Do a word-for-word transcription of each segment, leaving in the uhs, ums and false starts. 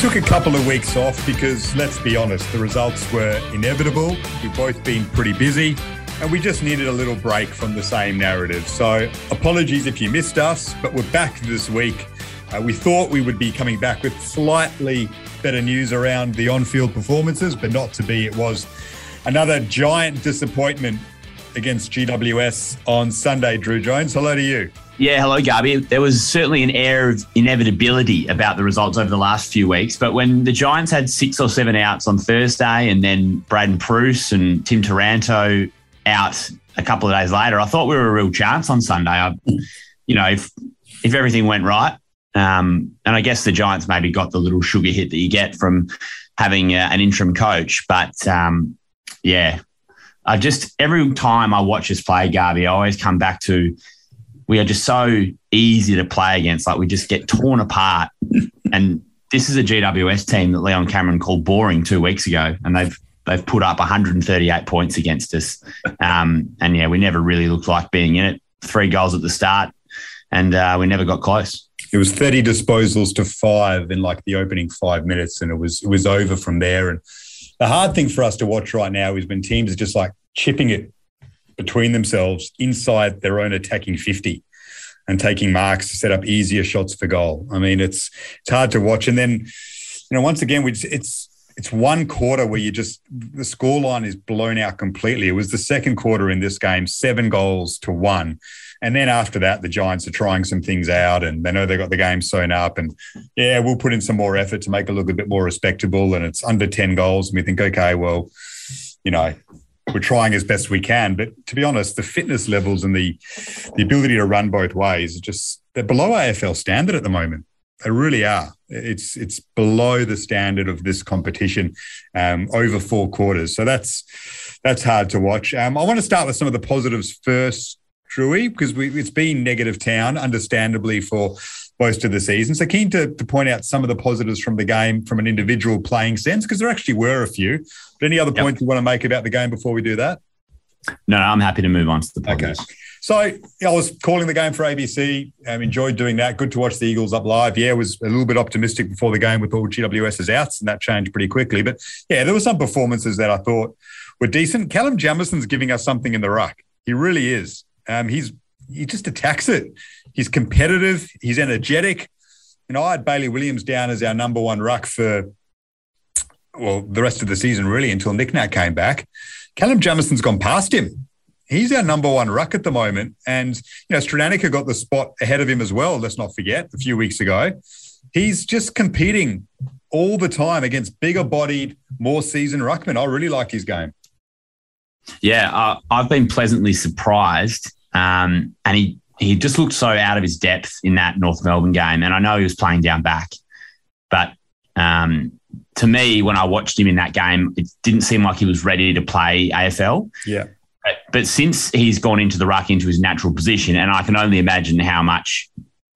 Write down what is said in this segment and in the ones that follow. took a couple of weeks off because, let's be honest, the results were inevitable. We've both been pretty busy and we just needed a little break from the same narrative. So apologies if you missed us, but we're back this week. Uh, we thought we would be coming back with slightly better news around the on-field performances, but not to be. It was another giant disappointment against G W S on Sunday. Drew Jones, hello to you. Yeah, hello, Garby. There was certainly an air of inevitability about the results over the last few weeks, but when the Giants had six or seven outs on Thursday and then Braden Pruce and Tim Taranto out a couple of days later, I thought we were a real chance on Sunday. I, you know, if if everything went right, um, and I guess the Giants maybe got the little sugar hit that you get from having a, an interim coach, but um, yeah, I just every time I watch us play, Garby, I always come back to, we are just so easy to play against. Like, we just get torn apart. And this is a G W S team that Leon Cameron called boring two weeks ago, and they've they've put up one hundred thirty-eight points against us. Um, and, yeah, we never really looked like being in it. Three goals at the start, and uh, we never got close. It was thirty disposals to five in, like, the opening five minutes, and it was it was over from there. And the hard thing for us to watch right now is when teams are just, like, chipping it between themselves inside their own attacking fifty and taking marks to set up easier shots for goal. I mean, it's it's hard to watch. And then, you know, once again, we just, it's it's one quarter where you just, the scoreline is blown out completely. It was the second quarter in this game, seven goals to one. And then after that, the Giants are trying some things out and they know they've got the game sewn up and, yeah, we'll put in some more effort to make it look a bit more respectable, and it's under ten goals and we think, okay, well, you know, we're trying as best we can. But to be honest, the fitness levels and the the ability to run both ways are just, they're below A F L standard at the moment. They really are. It's it's below the standard of this competition, um, over four quarters. So that's that's hard to watch. Um, I want to start with some of the positives first, Drewy, because we, it's been negative town, understandably, for most of the season. So keen to, to point out some of the positives from the game from an individual playing sense, because there actually were a few. But any other yep. points you want to make about the game before we do that? No, I'm happy to move on to the positives. Okay. So I was calling the game for A B C. Um, enjoyed doing that. Good to watch the Eagles up live. Yeah, was a little bit optimistic before the game with all GWS's outs, and that changed pretty quickly. But, yeah, there were some performances that I thought were decent. Callum Jamieson's giving us something in the ruck. He really is. Um, he's He just attacks it. He's competitive. He's energetic. You know, I had Bailey Williams down as our number one ruck for, well, the rest of the season, really, until Nic Naitanui came back. Callum Jamieson's gone past him. He's our number one ruck at the moment. And, you know, Stradanica got the spot ahead of him as well, let's not forget, a few weeks ago. He's just competing all the time against bigger-bodied, more seasoned ruckmen. I really like his game. Yeah, uh, I've been pleasantly surprised. Um, and he, he just looked so out of his depth in that North Melbourne game. And I know he was playing down back, but um, to me, when I watched him in that game, it didn't seem like he was ready to play A F L. Yeah. But, but since he's gone into the ruck, into his natural position, and I can only imagine how much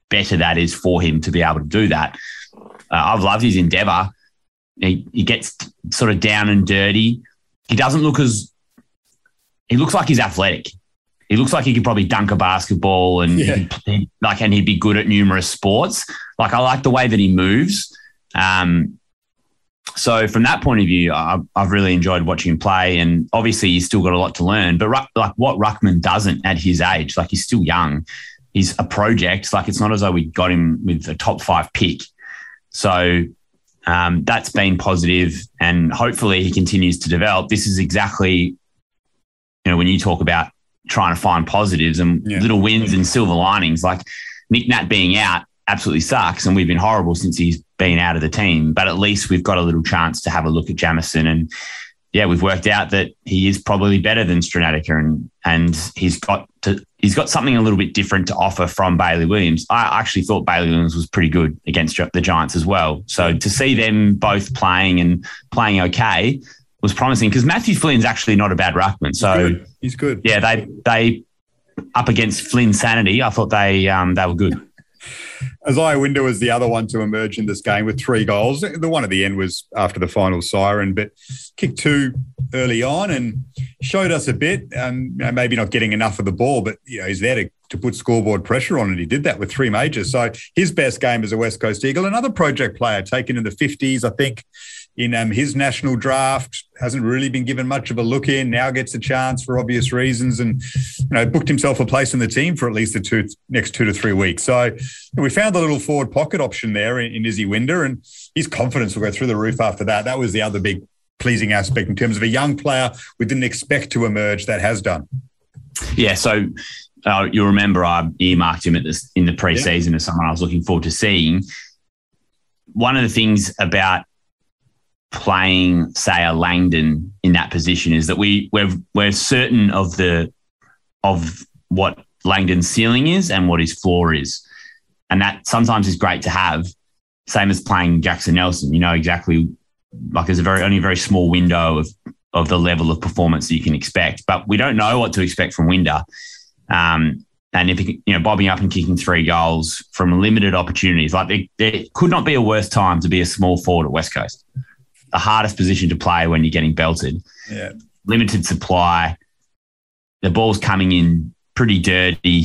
better that is for him to be able to do that. Uh, I've loved his endeavour. He, he gets sort of down and dirty. He doesn't look as – he looks like he's athletic. He looks like he could probably dunk a basketball, and yeah. he'd, like, and he'd be good at numerous sports. Like, I like the way that he moves. Um, so from that point of view, I've, I've really enjoyed watching him play. And obviously, he's still got a lot to learn. But ruck, like, what ruckman doesn't at his age? Like, he's still young. He's a project. Like, it's not as though we got him with a top five pick. So um, that's been positive, and hopefully he continues to develop. This is exactly, you know, when you talk about trying to find positives and yeah. little wins and silver linings. Like, Nic Nat being out absolutely sucks, and we've been horrible since he's been out of the team, but at least we've got a little chance to have a look at Jamieson. And, yeah, we've worked out that he is probably better than Stranatica, and and he's got to, he's got something a little bit different to offer from Bailey Williams. I actually thought Bailey Williams was pretty good against the Giants as well. So to see them both playing and playing okay – was promising, because Matthew Flynn's actually not a bad ruckman. So he's good. He's good. Yeah, they they up against Flynn's sanity, I thought they um, they were good. Isaiah Winder was the other one to emerge in this game with three goals. The one at the end was after the final siren, but kicked two early on, and showed us a bit, um, you know, maybe not getting enough of the ball, but you know, he's there to, to put scoreboard pressure on, and he did that with three majors. So his best game as a West Coast Eagle, another project player taken in the fifties, I think, in um, his national draft, hasn't really been given much of a look in, now gets a chance for obvious reasons, and you know, booked himself a place in the team for at least the two, next two to three weeks. So we found the little forward pocket option there in, in Izzy Winder, and his confidence will go through the roof after that. That was the other big pleasing aspect in terms of a young player we didn't expect to emerge that has done. Yeah, so uh, you'll remember I earmarked him at this, in the pre-season yeah. as someone I was looking forward to seeing. One of the things about playing, say, a Langdon in that position is that we we're, we're certain of the of what Langdon's ceiling is and what his floor is, and that sometimes is great to have. Same as playing Jackson Nelson, you know exactly. Like there's a very only a very small window of of the level of performance that you can expect, but we don't know what to expect from Winder. Um, and if you know, bobbing up and kicking three goals from limited opportunities, like there could not be a worse time to be a small forward at West Coast. The hardest position to play when you're getting belted. Yeah. Limited supply. The ball's coming in pretty dirty.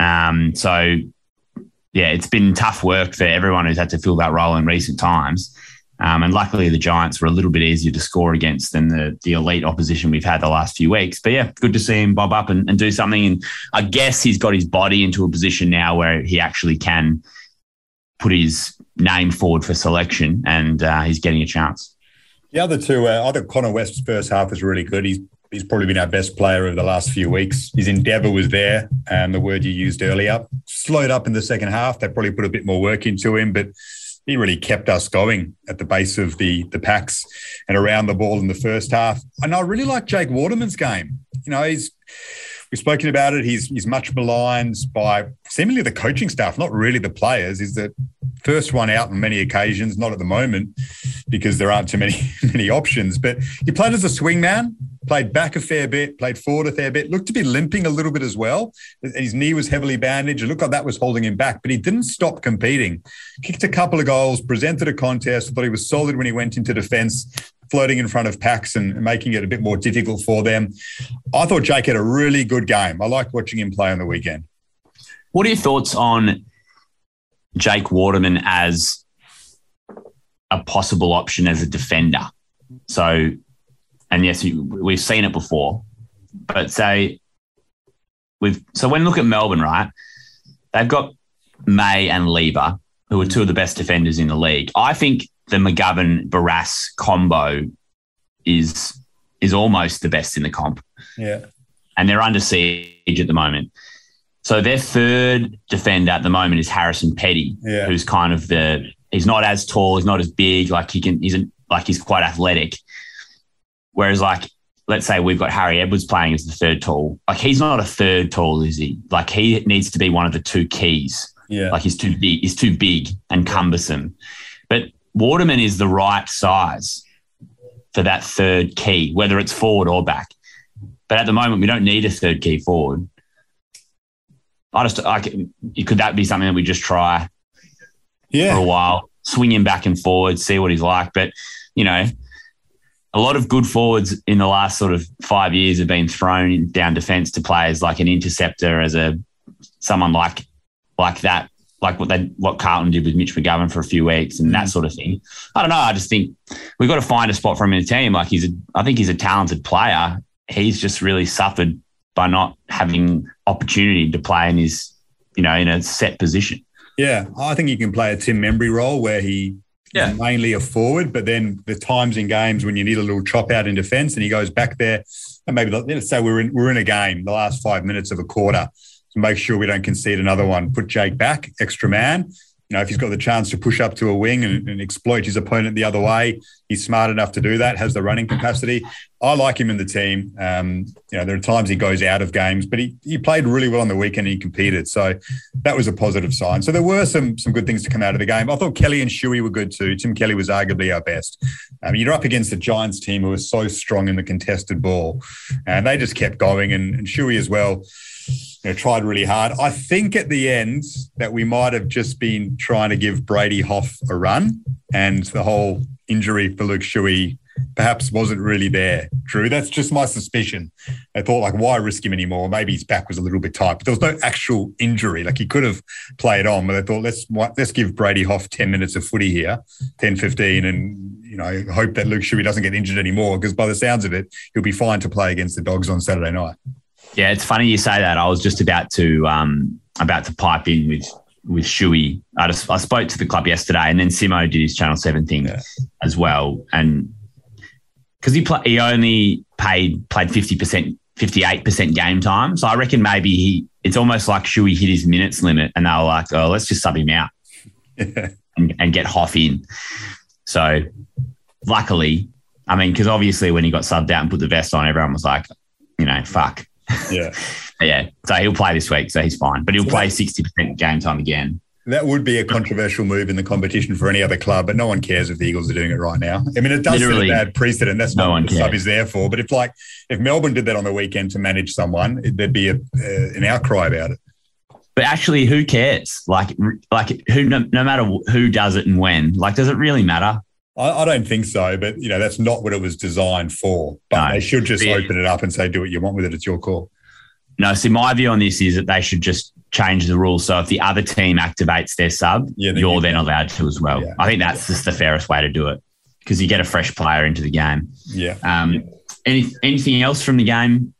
Um, so, yeah, it's been tough work for everyone who's had to fill that role in recent times. Um, and luckily the Giants were a little bit easier to score against than the, the elite opposition we've had the last few weeks. But, yeah, good to see him bob up and, and do something. And I guess he's got his body into a position now where he actually can put his name forward for selection, and uh, he's getting a chance. The other two, uh, I think Connor West's first half was really good. He's he's probably been our best player over the last few weeks. His endeavour was there, and the word you used earlier, slowed up in the second half. They probably put a bit more work into him, but he really kept us going at the base of the the packs and around the ball in the first half. And I really like Jake Waterman's game. You know, he's... We've spoken about it. He's he's much maligned by seemingly the coaching staff, not really the players. He's the first one out on many occasions, not at the moment because there aren't too many many options. But he played as a swingman, played back a fair bit, played forward a fair bit, looked to be limping a little bit as well. His knee was heavily bandaged. It looked like that was holding him back, but he didn't stop competing. Kicked a couple of goals, presented a contest, thought he was solid when he went into defence, floating in front of packs and making it a bit more difficult for them. I thought Jake had a really good game. I liked watching him play on the weekend. What are your thoughts on Jake Waterman as a possible option as a defender? So, and yes, we've seen it before, but say we've, so when you look at Melbourne, right, they've got May and Lever, who are two of the best defenders in the league. I think the McGovern-Barras combo is is almost the best in the comp. Yeah. And they're under siege at the moment. So their third defender at the moment is Harrison Petty, yeah. who's kind of the – he's not as tall, he's not as big, like he can – he's a, like he's quite athletic. Whereas, like, let's say we've got Harry Edwards playing as the third tall. Like, he's not a third tall, is he? Like, he needs to be one of the two keys. Yeah. Like, he's too big, he's too big and cumbersome. But – Waterman is the right size for that third key, whether it's forward or back. But at the moment, we don't need a third key forward. I just, I, could that be something that we just try yeah. for a while, swing him back and forward, see what he's like? But, you know, a lot of good forwards in the last sort of five years have been thrown down defence to players like an interceptor, as a someone like like that. Like what they what Carlton did with Mitch McGovern for a few weeks and that sort of thing. I don't know. I just think we've got to find a spot for him in the team. Like he's, a, I think he's a talented player. He's just really suffered by not having opportunity to play in his, you know, in a set position. Yeah, I think he can play a Tim Membry role where he. Yeah. Mainly a forward, but then the times in games when you need a little chop out in defence, and he goes back there, and maybe let's say we're in we're in a game, the last five minutes of a quarter, to make sure we don't concede another one. Put Jake back, extra man. You know, if he's got the chance to push up to a wing and, and exploit his opponent the other way, he's smart enough to do that. Has the running capacity. I like him in the team. Um, you know, there are times he goes out of games, but he he played really well on the weekend. And he competed, so that was a positive sign. So there were some some good things to come out of the game. I thought Kelly and Shuey were good too. Tim Kelly was arguably our best. Um, you're up against the Giants team who was so strong in the contested ball, and they just kept going. And, and Shuey as well. You know, tried really hard. I think at the end that we might have just been trying to give Brady Hough a run, and the whole injury for Luke Shuey perhaps wasn't really there, Drew. That's just my suspicion. I thought, like, why risk him anymore? Maybe his back was a little bit tight, but there was no actual injury. Like, he could have played on, but I thought, let's let's give Brady Hough ten minutes of footy here, ten, fifteen, and, you know, hope that Luke Shuey doesn't get injured anymore, because by the sounds of it, he'll be fine to play against the Dogs on Saturday night. Yeah, it's funny you say that. I was just about to um, about to pipe in with with Shuey. I just I spoke to the club yesterday, and then Simo did his Channel seven thing yeah. as well, and because he play, he only paid played fifty percent, fifty eight percent game time, so I reckon maybe he. It's almost like Shuey hit his minutes limit, and they were like, "Oh, let's just sub him out yeah. and, and get Hough in." So, luckily, I mean, because obviously when he got subbed out and put the vest on, everyone was like, "You know, fuck." Yeah. Yeah. So he'll play this week, so he's fine. But he'll so play sixty percent game time again. That would be a controversial move in the competition for any other club, but no one cares if the Eagles are doing it right now. I mean, it does Literally, set a bad precedent. That's no not what the sub is there for. But if, like, if Melbourne did that on the weekend to manage someone, it, there'd be a, uh, an outcry about it. But actually, who cares? Like, like who? No, no matter who does it and when, like, does it really matter? I, I don't think so, but, you know, that's not what it was designed for. But no, they should just yeah. open it up and say, do what you want with it. It's your call. No, see, my view on this is that they should just change the rules. So if the other team activates their sub, yeah, then you're then allowed to as well. Yeah. I think that's yeah. just the fairest way to do it, because you get a fresh player into the game. Yeah. Um, yeah. Any, anything else from the game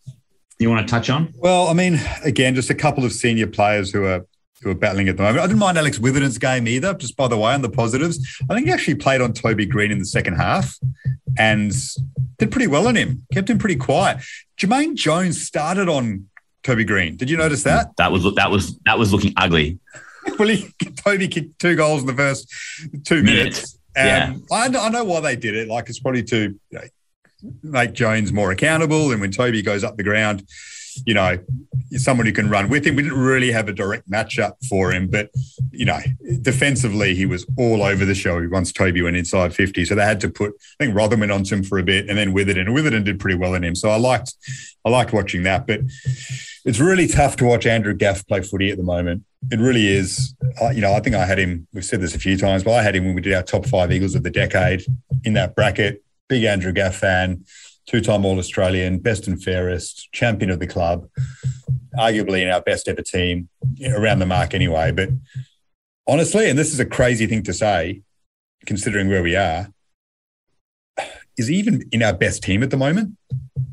you want to touch on? Well, I mean, again, just a couple of senior players who are who are battling at the moment. I didn't mind Alex Witherden's game either, just by the way, on the positives. I think he actually played on Toby Green in the second half and did pretty well on him, kept him pretty quiet. Jermaine Jones started on Toby Green. Did you notice that? That was that was, that was looking ugly. Well, he, Toby kicked two goals in the first two minutes. minutes. Um, yeah. I, know, I know why they did it. Like, it's probably to you know, make Jones more accountable, and when Toby goes up the ground, you know, someone who can run with him. We didn't really have a direct matchup for him, but, you know, defensively, he was all over the show once Toby went inside fifty. So they had to put, I think Rotherman onto him for a bit, and then Witherden. Witherden did pretty well in him. So I liked, I liked watching that, but it's really tough to watch Andrew Gaff play footy at the moment. It really is. I, you know, I think I had him, we've said this a few times, but I had him when we did our top five Eagles of the decade in that bracket. Big Andrew Gaff fan. Two-time All-Australian, best and fairest, champion of the club, arguably in our best ever team, around the mark anyway. But honestly, and this is a crazy thing to say, considering where we are, is he even in our best team at the moment?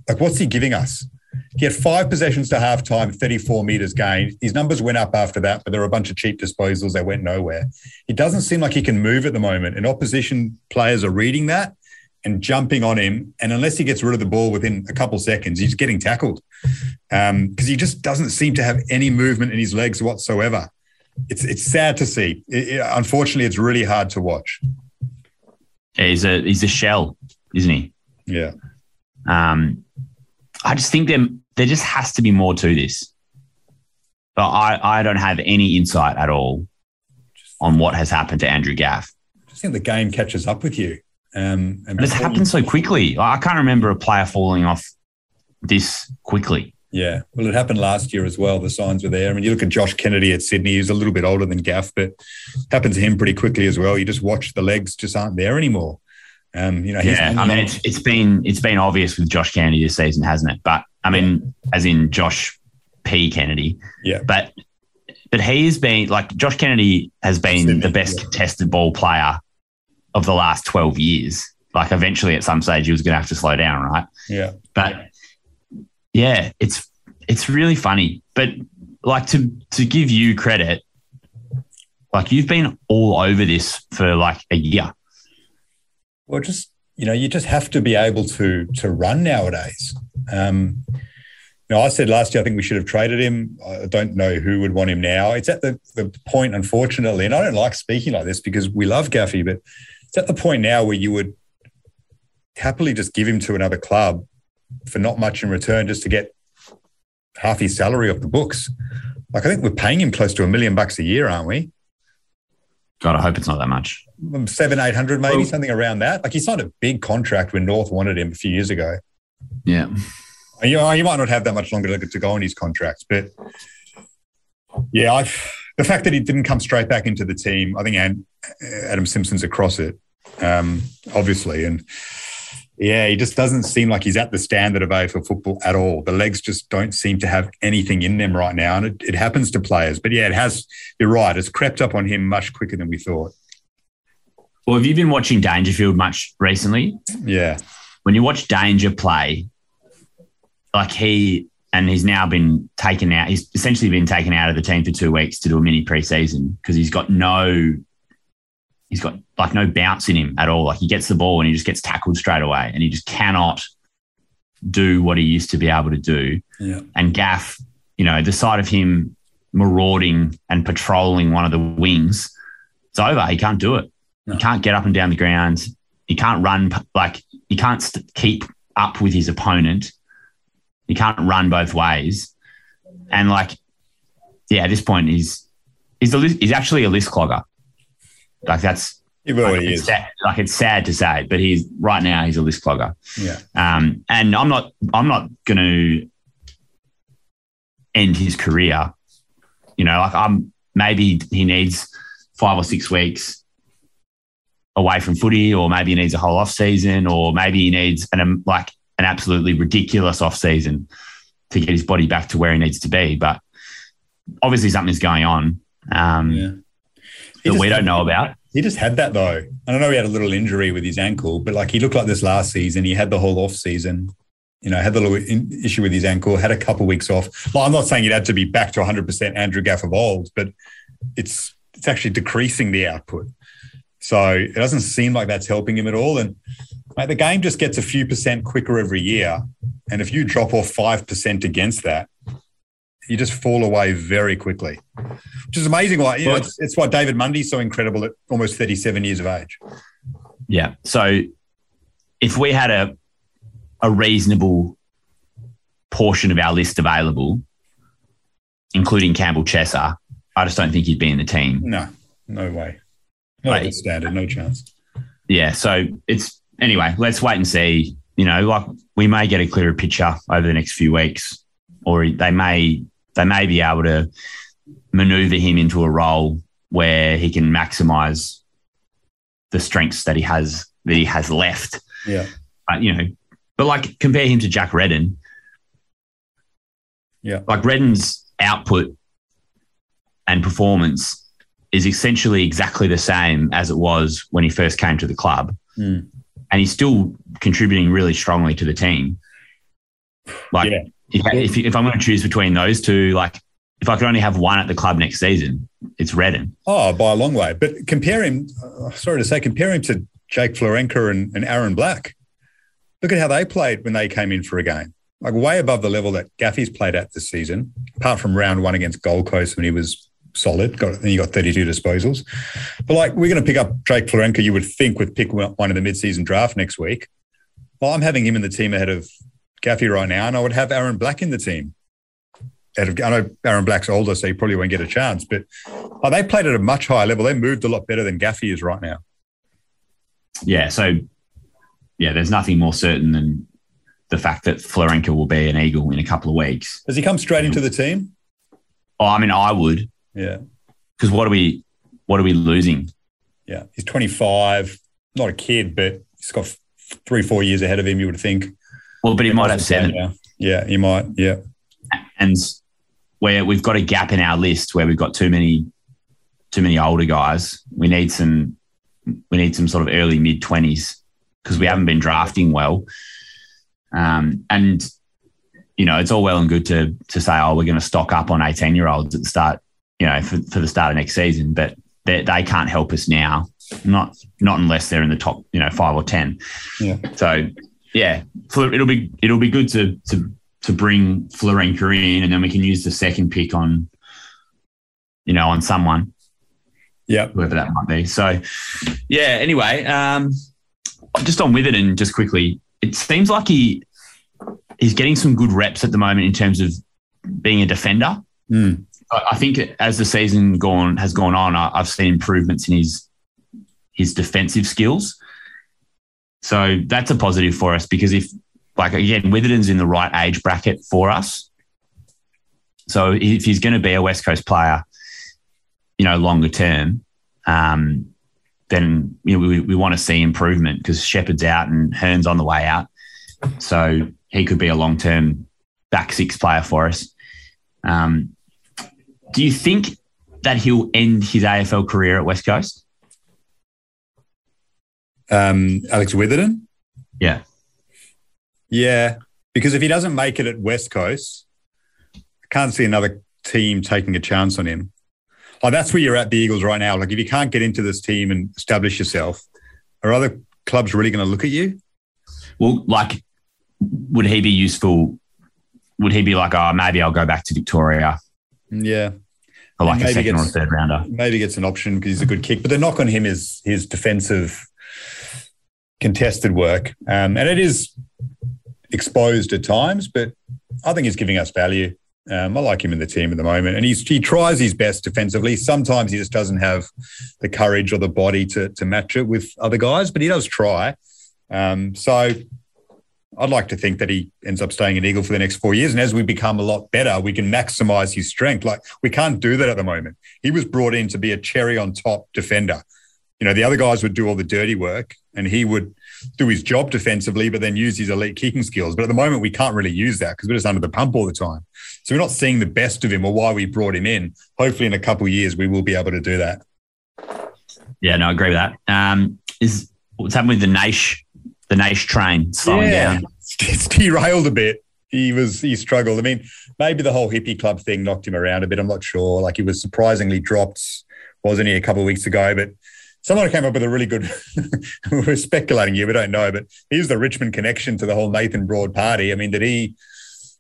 Like, what's he giving us? He had five possessions to halftime, thirty-four metres gained. His numbers went up after that, but there were a bunch of cheap disposals that went nowhere. He doesn't seem like he can move at the moment, and opposition players are reading that and jumping on him, and unless he gets rid of the ball within a couple seconds, he's getting tackled because um, he just doesn't seem to have any movement in his legs whatsoever. It's it's sad to see. It, it, unfortunately, it's really hard to watch. Yeah, he's a he's a shell, isn't he? Yeah. Um, I just think there there just has to be more to this, but I I don't have any insight at all on what has happened to Andrew Gaff. I just think the game catches up with you. Um, and it's happened so quickly. I can't remember a player falling off this quickly. Yeah. Well, it happened last year as well. The signs were there. I mean, you look at Josh Kennedy at Sydney, who's a little bit older than Gaff, but it happened to him pretty quickly as well. You just watch the legs just aren't there anymore. Um, you know, he's yeah. I mean, it's, it's been it's been obvious with Josh Kennedy this season, hasn't it? But I mean, as in Josh P. Kennedy. Yeah. But but he has been like Josh Kennedy has been Sydney, the best yeah. contested ball player of the last twelve years. Like, eventually at some stage he was going to have to slow down, right? Yeah. But yeah, it's it's really funny. But like, to to give you credit, like, you've been all over this for like a year. Well, just, you know, you just have to be able to to run nowadays. Um Now, I said last year I think we should have traded him. I don't know who would want him now. It's at the, the point, unfortunately, and I don't like speaking like this because we love Gaffy, but it's at the point now where you would happily just give him to another club for not much in return just to get half his salary off the books. Like, I think we're paying him close to a million bucks a year, aren't we? God, I hope it's not that much. Seven, eight hundred maybe, well, something around that. Like, he signed a big contract when North wanted him a few years ago. Yeah. You know, you might not have that much longer to go on his contract, but yeah, I, the fact that he didn't come straight back into the team, I think Adam Simpson's across it, um, obviously, and Yeah, he just doesn't seem like he's at the standard of A F L football at all. The legs just don't seem to have anything in them right now, and it, it happens to players. But yeah, it has. You're right. It's crept up on him much quicker than we thought. Well, have you been watching Dangerfield much recently? Yeah. When you watch Danger play, like he, and he's now been taken out, he's essentially been taken out of the team for two weeks to do a mini preseason because he's got no, he's got like no bounce in him at all. Like he gets the ball and he just gets tackled straight away and he just cannot do what he used to be able to do. Yeah. And Gaff, you know, the sight of him marauding and patrolling one of the wings, it's over. He can't do it. No. He can't get up and down the ground. He can't run, like he can't st- keep up with his opponent. He can't run both ways. And like, yeah, at this point he's he's, a list, he's actually a list clogger. Like that's it really like, is. It's sad, like it's sad to say, but he's right now he's a list clogger. Yeah. Um, and I'm not I'm not going to end his career. You know, like I'm maybe he needs five or six weeks away from footy, or maybe he needs a whole off season, or maybe he needs an um, like an absolutely ridiculous off season to get his body back to where he needs to be. But obviously something's going on um, yeah. that we don't know that. about. He just had that though. I don't know, he had a little injury with his ankle, but like he looked like this last season. He had the whole off season, you know, had the little in- issue with his ankle, had a couple of weeks off. Well, I'm not saying he'd had to be back to one hundred percent Andrew Gaff of old, but it's it's actually decreasing the output. So it doesn't seem like that's helping him at all. And mate, the game just gets a few percent quicker every year. And if you drop off five percent against that, you just fall away very quickly, which is amazing. Like, you know, it's, it's why David Mundy's so incredible at almost thirty-seven years of age. Yeah. So if we had a a reasonable portion of our list available, including Campbell Chesser, I just don't think he'd be in the team. No, no way. No like, standard, no chance. Yeah, so it's anyway. Let's wait and see. You know, like we may get a clearer picture over the next few weeks, or they may they may be able to maneuver him into a role where he can maximise the strengths that he has that he has left. Yeah, uh, you know, but like compare him to Jack Redden. Yeah, like Redden's output and performance is essentially exactly the same as it was when he first came to the club. Mm. And he's still contributing really strongly to the team. Like, yeah. if, if, if I'm going to choose between those two, like, if I could only have one at the club next season, it's Redden. Oh, by a long way. But compare him, uh, sorry to say, compare him to Jake Florenca and, and Aaron Black. Look at how they played when they came in for a game. Like, way above the level that Gaffy's played at this season, apart from round one against Gold Coast when he was solid. Got then you got thirty-two disposals, but like we're going to pick up Jake Florenca. You would think would pick one in the mid-season draft next week. Well, I'm having him in the team ahead of Gaffy right now, and I would have Aaron Black in the team. Out of, I know Aaron Black's older, so he probably won't get a chance. But oh, they played at a much higher level. They moved a lot better than Gaffy is right now. Yeah. So yeah, there's nothing more certain than the fact that Florenca will be an Eagle in a couple of weeks. Does he come straight into the team? Oh, I mean, I would. Yeah, because what are we, what are we losing? Yeah, he's twenty-five, not a kid, but he's got three, four years ahead of him. You would think. Well, but he, he might have seven. Now. Yeah, he might. Yeah, and where we've got a gap in our list where we've got too many, too many older guys. We need some, we need some sort of early mid twenties because we haven't been drafting well. Um, and you know, it's all well and good to to say, oh, we're going to stock up on eighteen year olds at the start. You know, for, for the start of next season, but they, they can't help us now. Not not unless they're in the top, you know, five or ten. Yeah. So, yeah, it'll be it'll be good to to to bring Florenca in, and then we can use the second pick on, you know, on someone. Yeah, whoever that might be. So, yeah. Anyway, um, just on Witherden and just quickly, it seems like he he's getting some good reps at the moment in terms of being a defender. Mm. I think as the season gone has gone on, I've seen improvements in his his defensive skills. So that's a positive for us because if, like, again, Witherden's in the right age bracket for us. So if he's going to be a West Coast player, you know, longer term, um, then you know, we, we want to see improvement because Shepherd's out and Hearn's on the way out. So he could be a long-term back six player for us. Um, do you think that he'll end his A F L career at West Coast? Um, Alex Witherden? Yeah. Yeah, because if he doesn't make it at West Coast, I can't see another team taking a chance on him. Oh, that's where you're at, the Eagles, right now. Like, if you can't get into this team and establish yourself, are other clubs really going to look at you? Well, like, would he be useful? Would he be like, oh, maybe I'll go back to Victoria? Yeah. Or like a second gets, or a third rounder. Maybe gets an option because he's a good kick. But the knock on him is his defensive contested work. Um, and it is exposed at times, but I think he's giving us value. Um, I like him in the team at the moment, and he's, he tries his best defensively. Sometimes he just doesn't have the courage or the body to to match it with other guys, but he does try. Um, so I'd like to think that he ends up staying an Eagle for the next four years, and as we become a lot better, we can maximise his strength. Like, we can't do that at the moment. He was brought in to be a cherry on top defender. You know, the other guys would do all the dirty work, and he would do his job defensively, but then use his elite kicking skills. But at the moment, we can't really use that because we're just under the pump all the time. So we're not seeing the best of him, or why we brought him in. Hopefully in a couple of years, we will be able to do that. Yeah, no, I agree with that. Um, is what's happened with the Nash, the Nash train slowing yeah. down? It's derailed a bit. He was, he struggled. I mean, maybe the whole hippie club thing knocked him around a bit. I'm not sure. Like, he was surprisingly dropped, wasn't he, a couple of weeks ago, but someone came up with a really good – we're speculating here, we don't know, but he's the Richmond connection to the whole Nathan Broad party. I mean, did he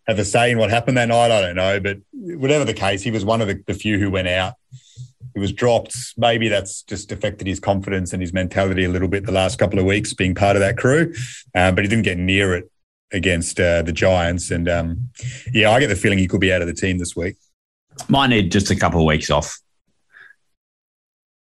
have a say in what happened that night? I don't know, but whatever the case, he was one of the, the few who went out. He was dropped. Maybe that's just affected his confidence and his mentality a little bit the last couple of weeks, being part of that crew, um, but he didn't get near it against uh, the Giants. And, um, yeah, I get the feeling he could be out of the team this week. Might need just a couple of weeks off.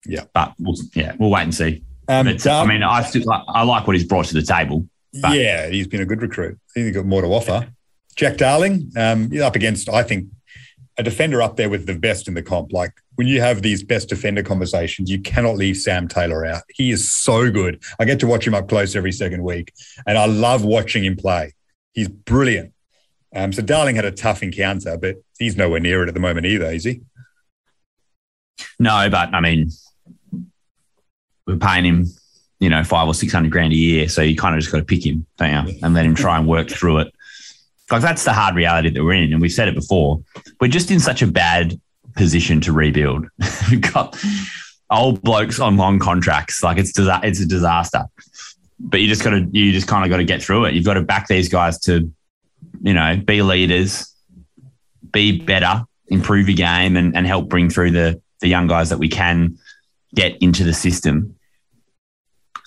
Yeah, but we'll, yeah, we'll wait and see. Um, but, um, I mean, I still, I like what he's brought to the table. But. Yeah, he's been a good recruit. He's got more to offer. Yeah. Jack Darling, um, up against, I think, a defender up there with the best in the comp. Like, when you have these best defender conversations, you cannot leave Sam Taylor out. He is so good. I get to watch him up close every second week, and I love watching him play. He's brilliant. Um, so Darling had a tough encounter, but he's nowhere near it at the moment either, is he? No, but, I mean... we're paying him, you know, five or six hundred grand a year. So you kind of just got to pick him, don't you? And let him try and work through it. Like, that's the hard reality that we're in. And we've said it before. We're just in such a bad position to rebuild. We've got old blokes on long contracts. Like, it's disa- it's a disaster. But you just got to, you just kind of got to get through it. You've got to back these guys to, you know, be leaders, be better, improve your game, and, and help bring through the the young guys that we can get into the system.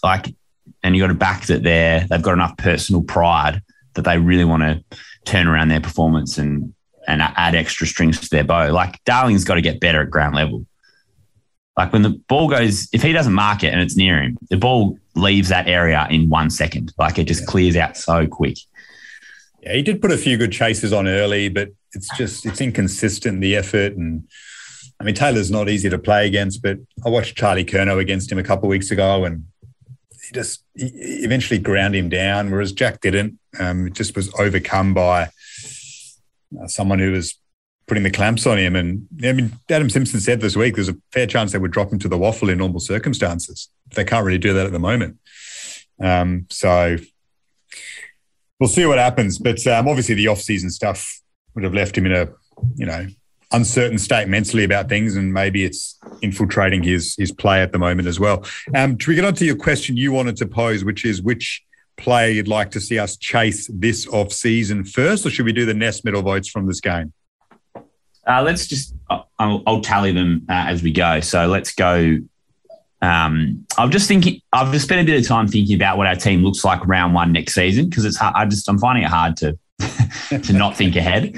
Like, and you got to back that they're, they've got enough personal pride that they really want to turn around their performance and, and add extra strings to their bow. Like, Darling's got to get better at ground level. Like, when the ball goes, if he doesn't mark it and it's near him, the ball leaves that area in one second. Like, it just yeah. clears out so quick. Yeah, he did put a few good chases on early, but it's just, it's inconsistent, the effort. And I mean, Taylor's not easy to play against, but I watched Charlie Curnow against him a couple of weeks ago, and he just he eventually ground him down, whereas Jack didn't. Um, it just was overcome by uh, someone who was putting the clamps on him. And I mean, Adam Simpson said this week there's a fair chance they would drop him to the waffle in normal circumstances. They can't really do that at the moment. Um, so we'll see what happens. But um, obviously the off-season stuff would have left him in a, you know, uncertain state mentally about things, and maybe it's infiltrating his his play at the moment as well. Um, to get on to your question you wanted to pose, which is which player you'd like to see us chase this off-season first, or should we do the Nest medal votes from this game? Uh, let's just – I'll, I'll tally them uh, as we go. So let's go um, – I've just thinking, I've just spent a bit of time thinking about what our team looks like round one next season, because it's hard, I just, I'm finding it hard to to not think ahead.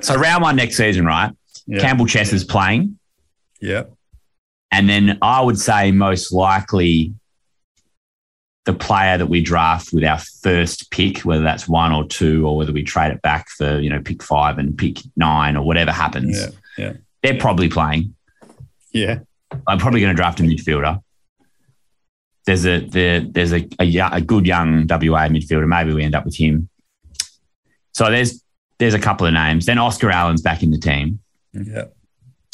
So round one next season, right? Yep. Campbell Chesser's playing. Yeah. And then I would say most likely the player that we draft with our first pick, whether that's one or two, or whether we trade it back for, you know, pick five and pick nine or whatever happens. Yeah. Yeah. They're yeah. probably playing. Yeah. I'm probably going to draft a midfielder. there's a there, there's a, a a good young W A midfielder. Maybe we end up with him. So there's there's a couple of names. Then Oscar Allen's back in the team. Yeah.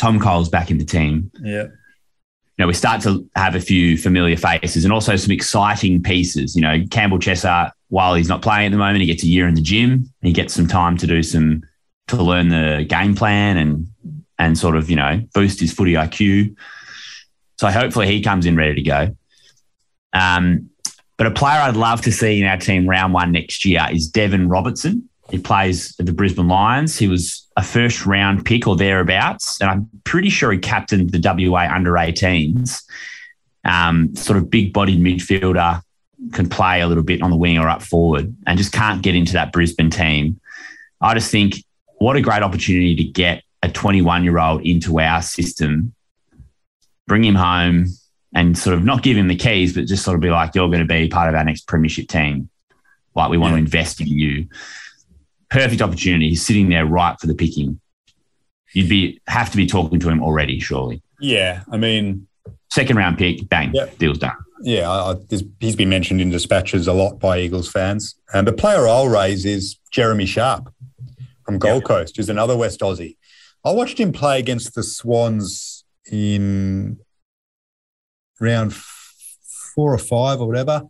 Tom Cole's back in the team. Yeah. You know, we start to have a few familiar faces and also some exciting pieces. You know, Campbell Chesser, while he's not playing at the moment, he gets a year in the gym and he gets some time to do some to learn the game plan and and sort of, you know, boost his footy I Q. So hopefully he comes in ready to go. Um, but a player I'd love to see in our team round one next year is Devon Robertson. He plays at the Brisbane Lions. He was a first round pick or thereabouts. And I'm pretty sure he captained the W A under eighteens. Um, sort of big bodied midfielder, can play a little bit on the wing or up forward and just can't get into that Brisbane team. I just think what a great opportunity to get a twenty-one year old into our system, bring him home and sort of not give him the keys, but just sort of be like, you're going to be part of our next premiership team. Like we want yeah. to invest in you. Perfect opportunity. He's sitting there ripe for the picking. You'd be have to be talking to him already, surely. Yeah, I mean... Second round pick, bang, yeah. deal's done. Yeah, I, he's been mentioned in dispatches a lot by Eagles fans. And the player I'll raise is Jeremy Sharp from Gold yeah. Coast, who's another West Aussie. I watched him play against the Swans in round four or five or whatever.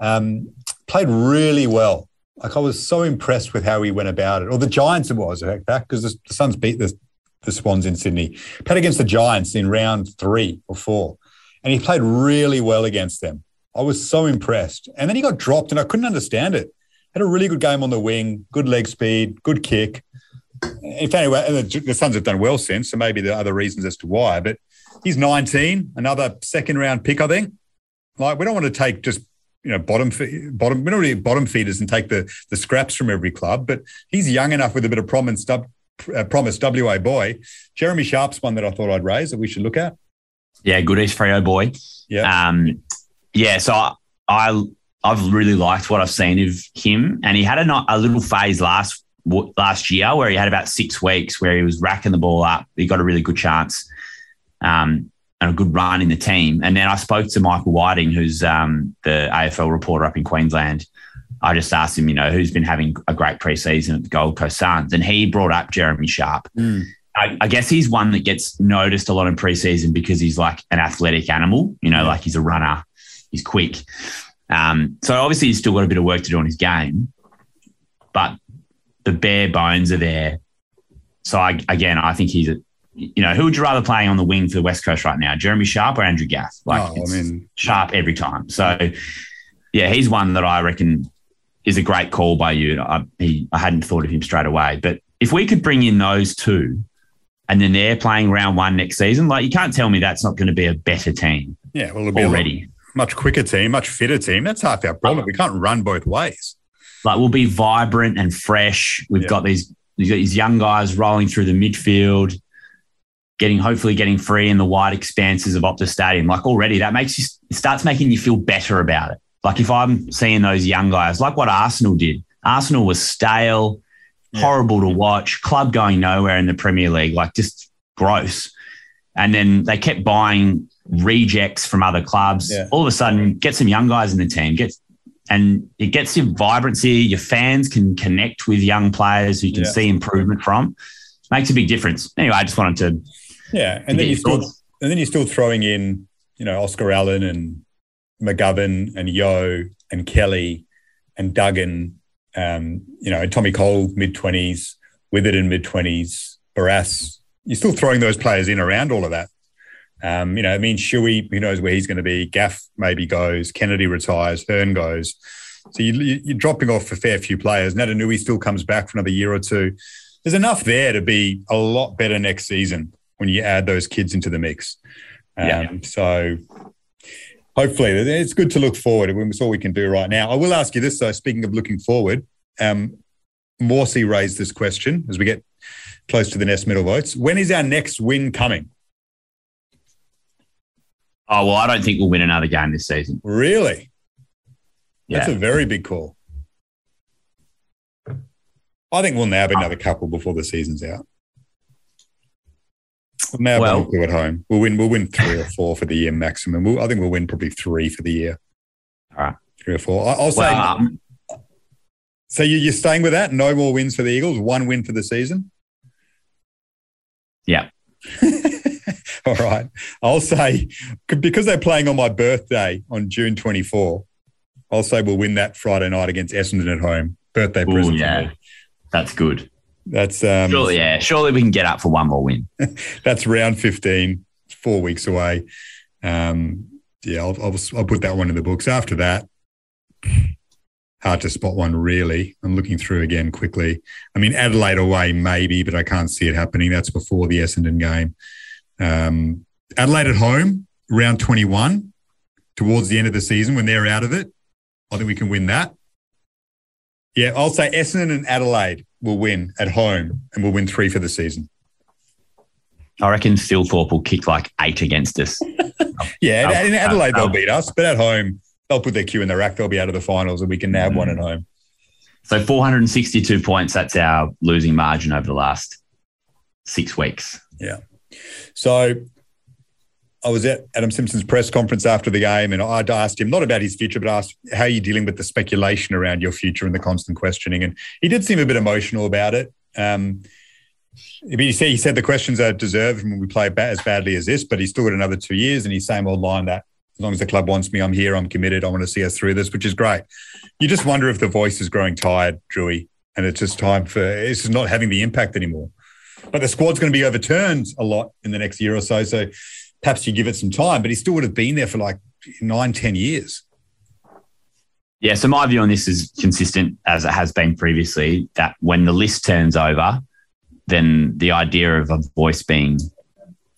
Um, played really well. Like I was so impressed with how he went about it. Or the Giants it was, in fact, because the, the Suns beat the, the Swans in Sydney. Played against the Giants in round three or four. And he played really well against them. I was so impressed. And then he got dropped and I couldn't understand it. Had a really good game on the wing, good leg speed, good kick. If anyway, and the, the Suns have done well since, so maybe there are other reasons as to why. But he's nineteen, another second round pick, I think. Like, we don't want to take just... you know, bottom, bottom, we don't really bottom feeders and take the, the scraps from every club, but he's young enough with a bit of promise, uh, promise W A boy. Jeremy Sharp's one that I thought I'd raise that we should look at. Yeah, good East Freo boy. Yeah. Um, yeah, so I, I, I've really liked what I've seen of him, and he had a, a little phase last last year where he had about six weeks where he was racking the ball up. He got a really good chance um, and a good run in the team. And then I spoke to Michael Whiting, who's um, the A F L reporter up in Queensland. I just asked him, you know, who's been having a great preseason at the Gold Coast Suns, and he brought up Jeremy Sharp. Mm. I, I guess he's one that gets noticed a lot in preseason because he's like an athletic animal, you know, yeah. like he's a runner, he's quick. Um, so obviously he's still got a bit of work to do on his game, but the bare bones are there. So I, again, I think he's a, you know, who would you rather play on the wing for the West Coast right now, Jeremy Sharp or Andrew Gaff? Like, oh, it's I mean, Sharp every time. So, yeah, he's one that I reckon is a great call by you. I, he, I hadn't thought of him straight away. But if we could bring in those two and then they're playing round one next season, like, you can't tell me that's not going to be a better team. Yeah, well, it'll be already. A much quicker team, much fitter team. That's half our problem. Like, we can't run both ways. Like, we'll be vibrant and fresh. We've yeah. got these, we've got these young guys rolling through the midfield. Getting hopefully getting free in the wide expanses of Optus Stadium. Like already that makes you it starts making you feel better about it. Like if I'm seeing those young guys, like what Arsenal did. Arsenal was stale, yeah. horrible to watch, club going nowhere in the Premier League, like just gross. And then they kept buying rejects from other clubs. Yeah. All of a sudden, get some young guys in the team, get and it gets your vibrancy. Your fans can connect with young players who you can yeah. see improvement from. Makes a big difference. Anyway, I just wanted to... Yeah, and then you're still and then you're still throwing in, you know, Oscar Allen and McGovern and Yo and Kelly and Duggan, um, you know, Tommy Cole mid twenties, Witherden mid twenties, Barras. You're still throwing those players in around all of that. Um, you know, I mean, Shuey, who knows where he's going to be? Gaff maybe goes, Kennedy retires, Hearn goes. So you, you're dropping off a fair few players. Naitanui still comes back for another year or two. There's enough there to be a lot better next season when you add those kids into the mix. Um, yeah. So hopefully it's good to look forward. It's all we can do right now. I will ask you this, though, speaking of looking forward, um, Morsey raised this question as we get close to the next middle votes. When is our next win coming? Oh, well, I don't think we'll win another game this season. Really? Yeah. That's a very big call. I think we'll nab another couple before the season's out. for Melbourne, well, we'll do at home. We'll win. We'll win three or four for the year maximum. We'll, I think we'll win probably three for the year. All right, three or four. I, I'll say. Well, um, so you, you're staying with that? No more wins for the Eagles. One win for the season. Yeah. All right. I'll say, because they're playing on my birthday on June twenty-fourth, I'll say we'll win that Friday night against Essendon at home. Birthday present. Yeah, that's good. That's um, surely, yeah. Surely we can get up for one more win. That's round fifteen. It's four weeks away. Um, yeah, I'll, I'll, I'll put that one in the books. After that, hard to spot one, really. I'm looking through again quickly. I mean, Adelaide away, maybe, but I can't see it happening. That's before the Essendon game. Um, Adelaide at home, round twenty-one, towards the end of the season when they're out of it. I think we can win that. Yeah, I'll say Essendon and Adelaide will win at home and we'll win three for the season. I reckon Silthorpe will kick like eight against us. yeah, I'll, in Adelaide I'll, they'll I'll, beat us, but at home they'll put their cue in the rack. They'll be out of the finals and we can nab mm-hmm. one at home. So four hundred sixty-two points, that's our losing margin over the last six weeks. Yeah. So I was at Adam Simpson's press conference after the game and I asked him, not about his future, but asked, how are you dealing with the speculation around your future and the constant questioning? And he did seem a bit emotional about it. Um, he said, he said the questions are deserved when we play as badly as this, but he's still got another two years and he's same old line that as long as the club wants me, I'm here, I'm committed, I want to see us through this, which is great. You just wonder if the voice is growing tired, Drewy, and it's just time for, it's just not having the impact anymore. But the squad's going to be overturned a lot in the next year or so, so perhaps you give it some time, but he still would have been there for like nine, ten years. Yeah, so my view on this is consistent as it has been previously, that when the list turns over, then the idea of a voice being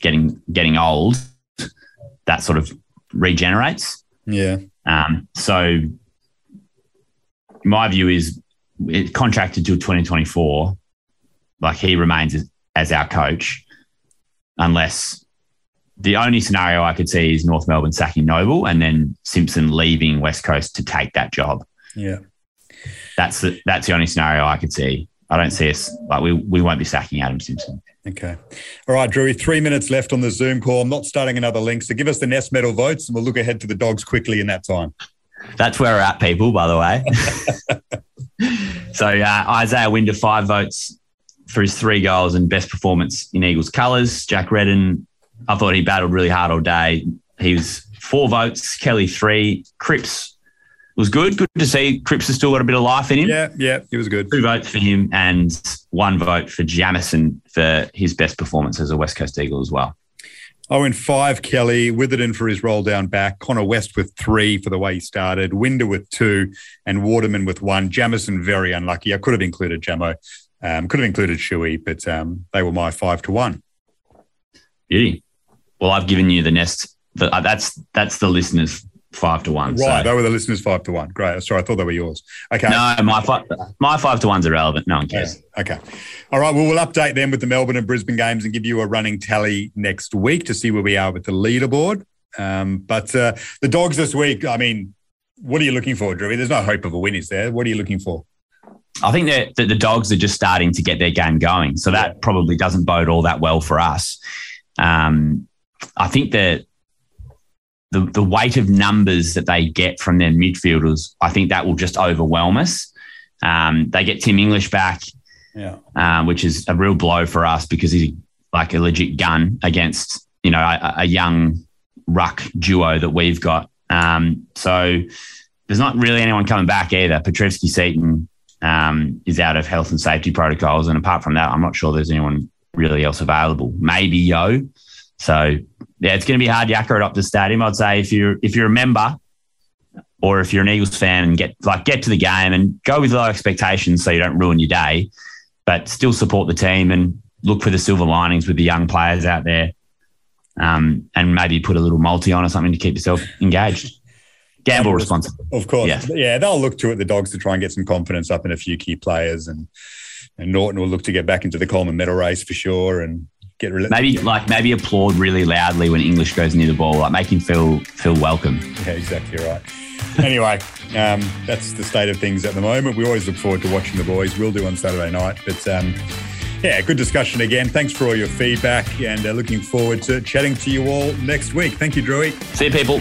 getting getting old, that sort of regenerates. Yeah. Um, so my view is it contracted till twenty twenty-four, like he remains as, as our coach, unless... The only scenario I could see is North Melbourne sacking Noble and then Simpson leaving West Coast to take that job. Yeah. That's the, that's the only scenario I could see. I don't see us, like we, we won't be sacking Adam Simpson. Okay. All right, Drew, three minutes left on the Zoom call. I'm not starting another link, so give us the Nest medal votes and we'll look ahead to the Dogs quickly in that time. That's where we're at, people, by the way. so uh, Isaiah Winder, five votes for his three goals and best performance in Eagles colours. Jack Redden, I thought he battled really hard all day. He was four votes, Kelly three. Cripps was good. Good to see Cripps has still got a bit of life in him. Yeah, yeah, he was good. Two votes for him and one vote for Jamieson for his best performance as a West Coast Eagle as well. I went five, Kelly, Witherden for his roll down back, Connor West with three for the way he started, Winder with two and Waterman with one. Jamieson very unlucky. I could have included Jamo, um, could have included Shuey, but um, they were my five to one. Beauty. Well, I've given you the Nest. The, uh, that's that's the listeners five to one. Right, so. They were the listeners five to one. Great. Sorry, I thought they were yours. Okay. No, my five, my five to ones are relevant. No one cares. Yeah. Okay. All right. Well, we'll update them with the Melbourne and Brisbane games and give you a running tally next week to see where we are with the leaderboard. Um, but uh, the Dogs this week. I mean, what are you looking for, Drew? There's no hope of a win, is there? What are you looking for? I think that the Dogs are just starting to get their game going, so that yeah. probably doesn't bode all that well for us. Um. I think that the the weight of numbers that they get from their midfielders, I think that will just overwhelm us. Um, they get Tim English back, yeah. um, which is a real blow for us because he's like a legit gun against, you know, a, a young ruck duo that we've got. Um, so there's not really anyone coming back either. Petrevsky Seaton um, is out of health and safety protocols. And apart from that, I'm not sure there's anyone really else available. Maybe Yo. So, yeah, it's going to be hard yakka it up the stadium. I'd say if you're, if you're a member or if you're an Eagles fan and get like get to the game and go with low expectations so you don't ruin your day, but still support the team and look for the silver linings with the young players out there um, and maybe put a little multi on or something to keep yourself engaged. Gamble responsibly. Of course. Yeah. yeah, they'll look to it, the Dogs, to try and get some confidence up in a few key players and, and Norton will look to get back into the Coleman medal race for sure and Get rel- maybe like maybe applaud really loudly when English goes near the ball, like make him feel feel welcome. Yeah, exactly right. Anyway, um, that's the state of things at the moment. We always look forward to watching the boys. We'll do on Saturday night, but um, Yeah, good discussion again. Thanks for all your feedback and uh, looking forward to chatting to you all next week. Thank you, Drewy. See you, people.